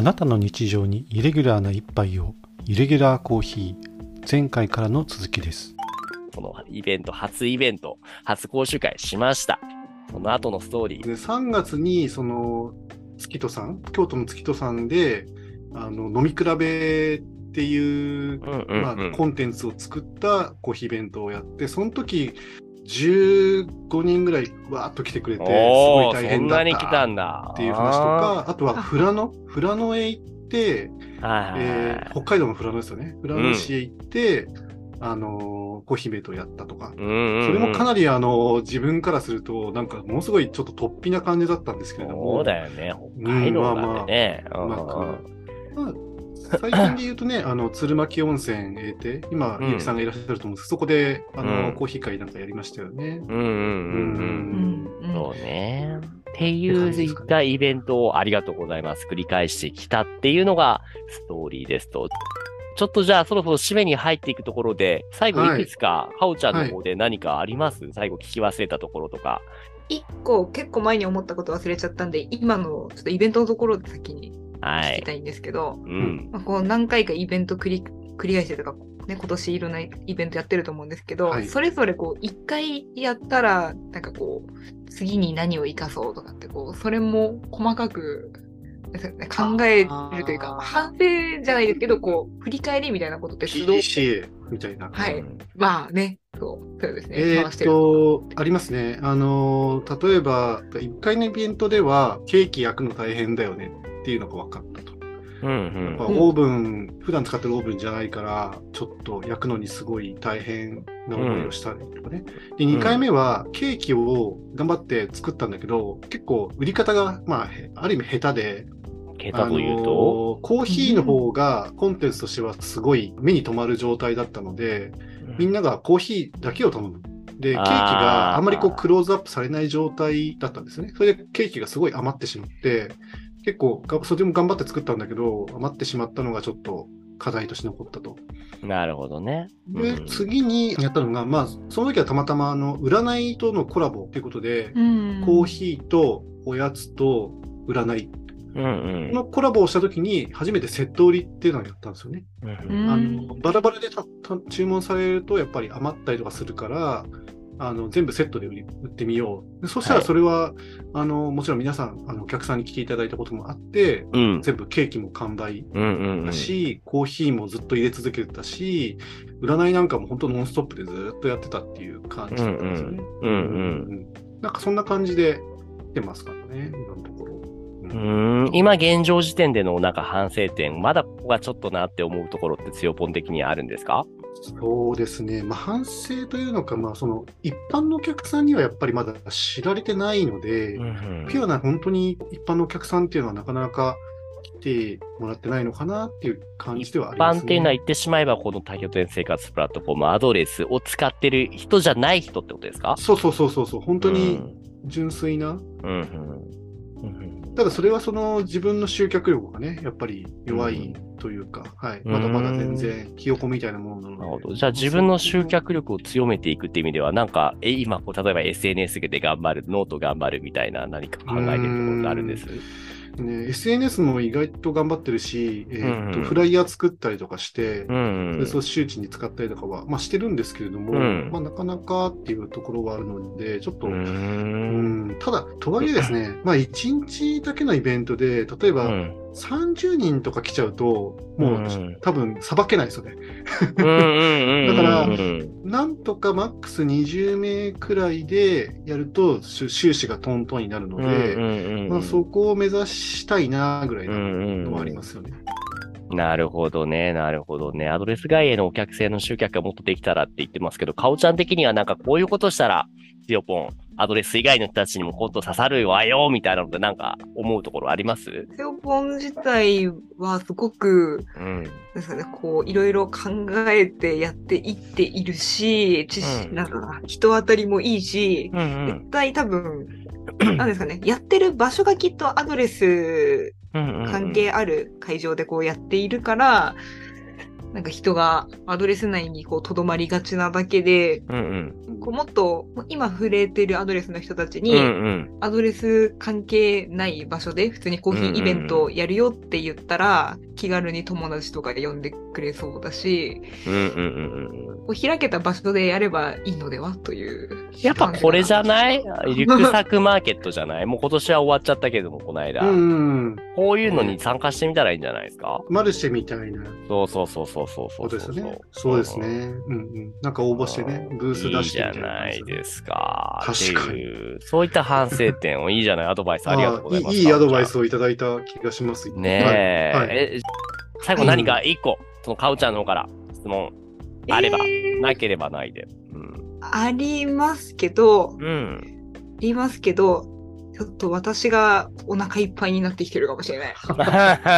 あなたの日常にイレギュラーな一杯を、イレギュラーコーヒー、前回からの続きです。このイベント、初講習会しました。その後のストーリー、3月にその月戸さん、京都の月戸さんで飲み比べっていう、コンテンツを作ったコーヒー弁当をやって、その時15人ぐらいわーっと来てくれて、すごい大変だったっていう話とか、あとは富良野へ行って北海道の富良野ですよね、富良野市へ行って、コーヒー弁当やったとか、それもかなり自分からするとなんかものすごいちょっと突飛な感じだったんですけれども、そうだよね、北海道なんてね、最近で言うとね、鶴巻温泉へ行って、今、ゆきさんがいらっしゃると思うんですけど、そこでコーヒー会なんかやりましたよね。そうね。っていうイベントをありがとうございます。繰り返してきたっていうのがストーリーですと。ちょっとじゃあそろそろ締めに入っていくところで、最後いくつか、かおちゃんの方で何かあります？最後聞き忘れたところとか。一個結構前に思ったこと忘れちゃったんで、今のちょっとイベントのところで先に。聞きたいんですけど、こう何回かイベント繰り返してとか、ね、今年いろんなイベントやってると思うんですけど、それぞれこう1回やったらなんかこう次に何を生かそうとかってこうそれも細かく考えるというか、反省じゃないですけどこう振り返りみたいなことってすごいみたいな、はい、まあね、そうですね、ありますね。例えば1回のイベントではケーキ焼くの大変だよねっていうのが分かったと、やっぱオーブン、普段使ってるオーブンじゃないからちょっと焼くのにすごい大変な思いをしたりとかね、で2回目はケーキを頑張って作ったんだけど、結構売り方が、まあ、ある意味下手で、下手というとコーヒーの方がコンテンツとしてはすごい目に留まる状態だったので、みんながコーヒーだけを頼む。でケーキがあんまりこうクローズアップされない状態だったんですね。それでケーキがすごい余ってしまって、結構それも頑張って作ったんだけど余ってしまったのがちょっと課題として残ったと。なるほどね。で次にやったのが、まあその時はたまたま占いとのコラボということで、コーヒーとおやつと占いのコラボをした時に初めてセット売りっていうのをやったんですよね。バラバラで注文されるとやっぱり余ったりとかするから、全部セットで売ってみよう。そしたらそれは、もちろん皆さんお客さんに来ていただいたこともあって、全部ケーキも完売だし、コーヒーもずっと入れ続けてたし、占いなんかも本当ノンストップでずっとやってたっていう感じだったんですよね。なんかそんな感じで出ますからね、今のところ。今現状時点でのなんか反省点、まだここがちょっとなって思うところって強ポン的にあるんですか？そうですね、まあ、反省というのか、まあ、その一般のお客さんにはやっぱりまだ知られてないので、ピュアな本当に一般のお客さんっていうのはなかなか来てもらってないのかなっていう感じではありますね。一般っていうのは言ってしまえばこの多拠点生活プラットフォームアドレスを使ってる人じゃない人ってことですか？そう、本当に純粋な、ただそれはその自分の集客力がねやっぱり弱いというか、まだまだ全然ひよこみたいなものなので。なるほど。じゃあ自分の集客力を強めていくっていう意味では、なんか今こう例えば SNS で頑張る、ノート頑張るみたいな何か考えてるところがあるんですね。SNS も意外と頑張ってるし、フライヤー作ったりとかして、それを周知に使ったりとかは、まあ、してるんですけれども、なかなかっていうところはあるので、ちょっと、ただ、とはいえですね、まあ、1日だけのイベントで、例えば、30人とか来ちゃうと、もう、多分、さばけないですよね。だから、なんとかマックス20名くらいでやると、収支がトントンになるので、そこを目指したいな、ぐらいのはありますよね。なるほどね、なるほどね。アドレス外へのお客さんの集客がもっとできたらって言ってますけど、かおちゃん的にはなんかこういうことしたら、つよぽん、アドレス以外の人たちにもこと刺さるわよみたいなのでなんか思うところあります？つよぽん自体はすごく、ですね、こういろいろ考えてやっていっているし、なんか人当たりもいいし、絶対多分なんですかね、やってる場所がきっとアドレス関係ある会場でこうやっているから、なんか人がアドレス内にとどまりがちなだけで、うんうん、こうもっと今触れてるアドレスの人たちに、うんうん、アドレス関係ない場所で普通にコーヒーイベントをやるよって言ったら、うんうんうん、気軽に友達とかで呼んでくれそうだし、うんうんうん、こう開けた場所でやればいいのではという。やっぱこれじゃない？リュックサックマーケットじゃない？もう今年は終わっちゃったけども、この間、うん、こういうのに参加してみたらいいんじゃないですか？マルシェみたいな。そうそうそうそう。そうですね、うんうん、なんか応募してね、ブース出してみたいな、いいじゃないですか。確かにそういった反省点をいいじゃないアドバイスありがとうございます。いいアドバイスをいただいた気がしますね。え、はいはい、最後何か一個、そのかおちゃんの方から質問あれば、なければないで、うん、ありますけどちょっと私がお腹いっぱいになってきてるかもしれな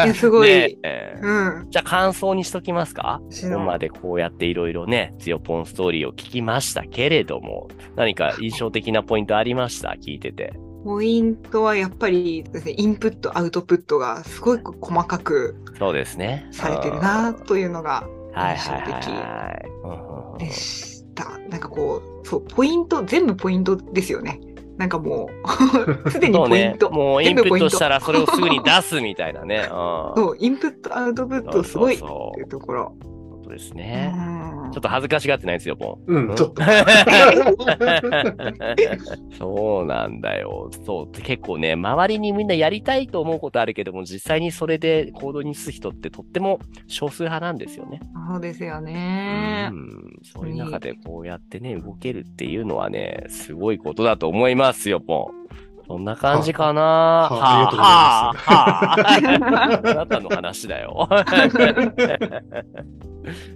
い。すごい、ねえ、うん。じゃあ感想にしときますか。ここまでこうやっていろいろね、つよぽんストーリーを聞きましたけれども、何か印象的なポイントありました？聞いてて。ポイントはやっぱりですね、インプットアウトプットがすごい細かくそうですねされてるなというのが印象的でした。なんかこう、そうポイント、全部ポイントですよね。なんかもうすでにポイント、ね、もうインプットしたらそれをすぐに出すみたいなね。そうインプットアウトプットすごいっていうところ。そうですね。ちょっと恥ずかしがってないですよポン。うん、ちょっと。そうなんだよ。そう結構ね、周りにみんなやりたいと思うことあるけども、実際にそれで行動に移す人ってとっても少数派なんですよね。そうですよね。うん、そういう中でこうやってね動けるっていうのはね、すごいことだと思いますよポン。そんな感じかな。ありがとうございます。あなたの話だよ。っ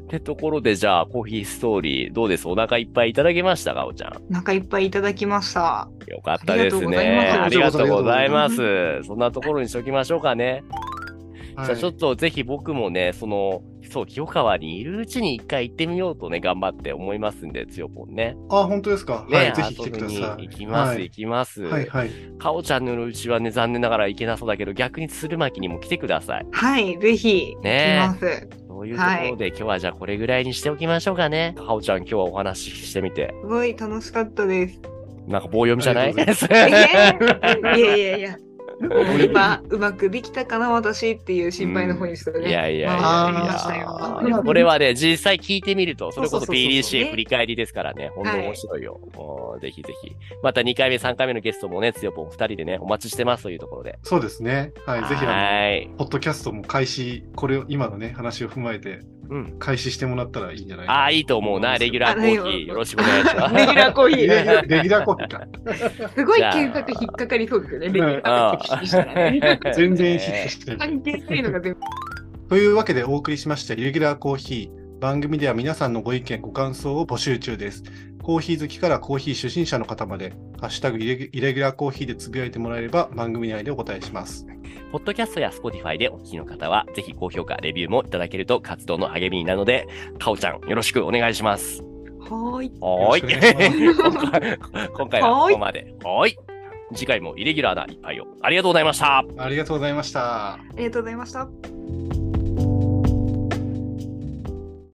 てところで、じゃあコーヒーストーリーどうです？お腹いっぱいいただけましたか、おちゃん。お腹いっぱいいただきました。よかったですね。ありがとうございます。そんなところにしときましょうかね。はい、じゃあちょっとぜひ僕もね、そう清川にいるうちに一回行ってみようとね頑張って思いますんで、つよぽんね。あ、本当ですか。ね、はい、ぜひ来てください。行きます、はい、行きます。はいはい。かおちゃんのうちはね残念ながら行けなそうだけど、逆に鶴巻にも来てください。はい、ぜひね。行きます。そういうところで、はい、今日はじゃあこれぐらいにしておきましょうかね。かおちゃん今日はお話ししてみて。すごい楽しかったです。なんか棒読みじゃない？いや。今うまくできたかな私っていう心配の方にしてね、うん、いやこれはね実際聞いてみるとそれこそ PDCA 振り返りですからね、本当面白いよ、はい、ぜひぜひまた2回目3回目のゲストもねつよぽん2人でねお待ちしてますというところで、そうですね、はい、はい、ぜひポッドキャストも開始、これを今のね話を踏まえて、うん、開始してもらったらいいんじゃないかな。あ、いいと思うな。レギュラーコーヒーよろしくお願いします。レギュラーコーヒーレギュラーコーヒーかすごい検索引っかかりそうですよね。レギュラーコーヒーしたらね全然ヒットしてる関係ないのが全部というわけでお送りしましたレギュラーコーヒー、番組では皆さんのご意見ご感想を募集中です。コーヒー好きからコーヒー初心者の方までハッシュタグイレギュラーコーヒーでつぶやいてもらえれば番組内でお答えします。ポッドキャストや Spotify でお聞きの方はぜひ高評価レビューもいただけると活動の励みなので、かおちゃんよろしくお願いします。はーい今回はここまで。はーい次回もイレギュラーな一杯を。ありがとうございました。ありがとうございました。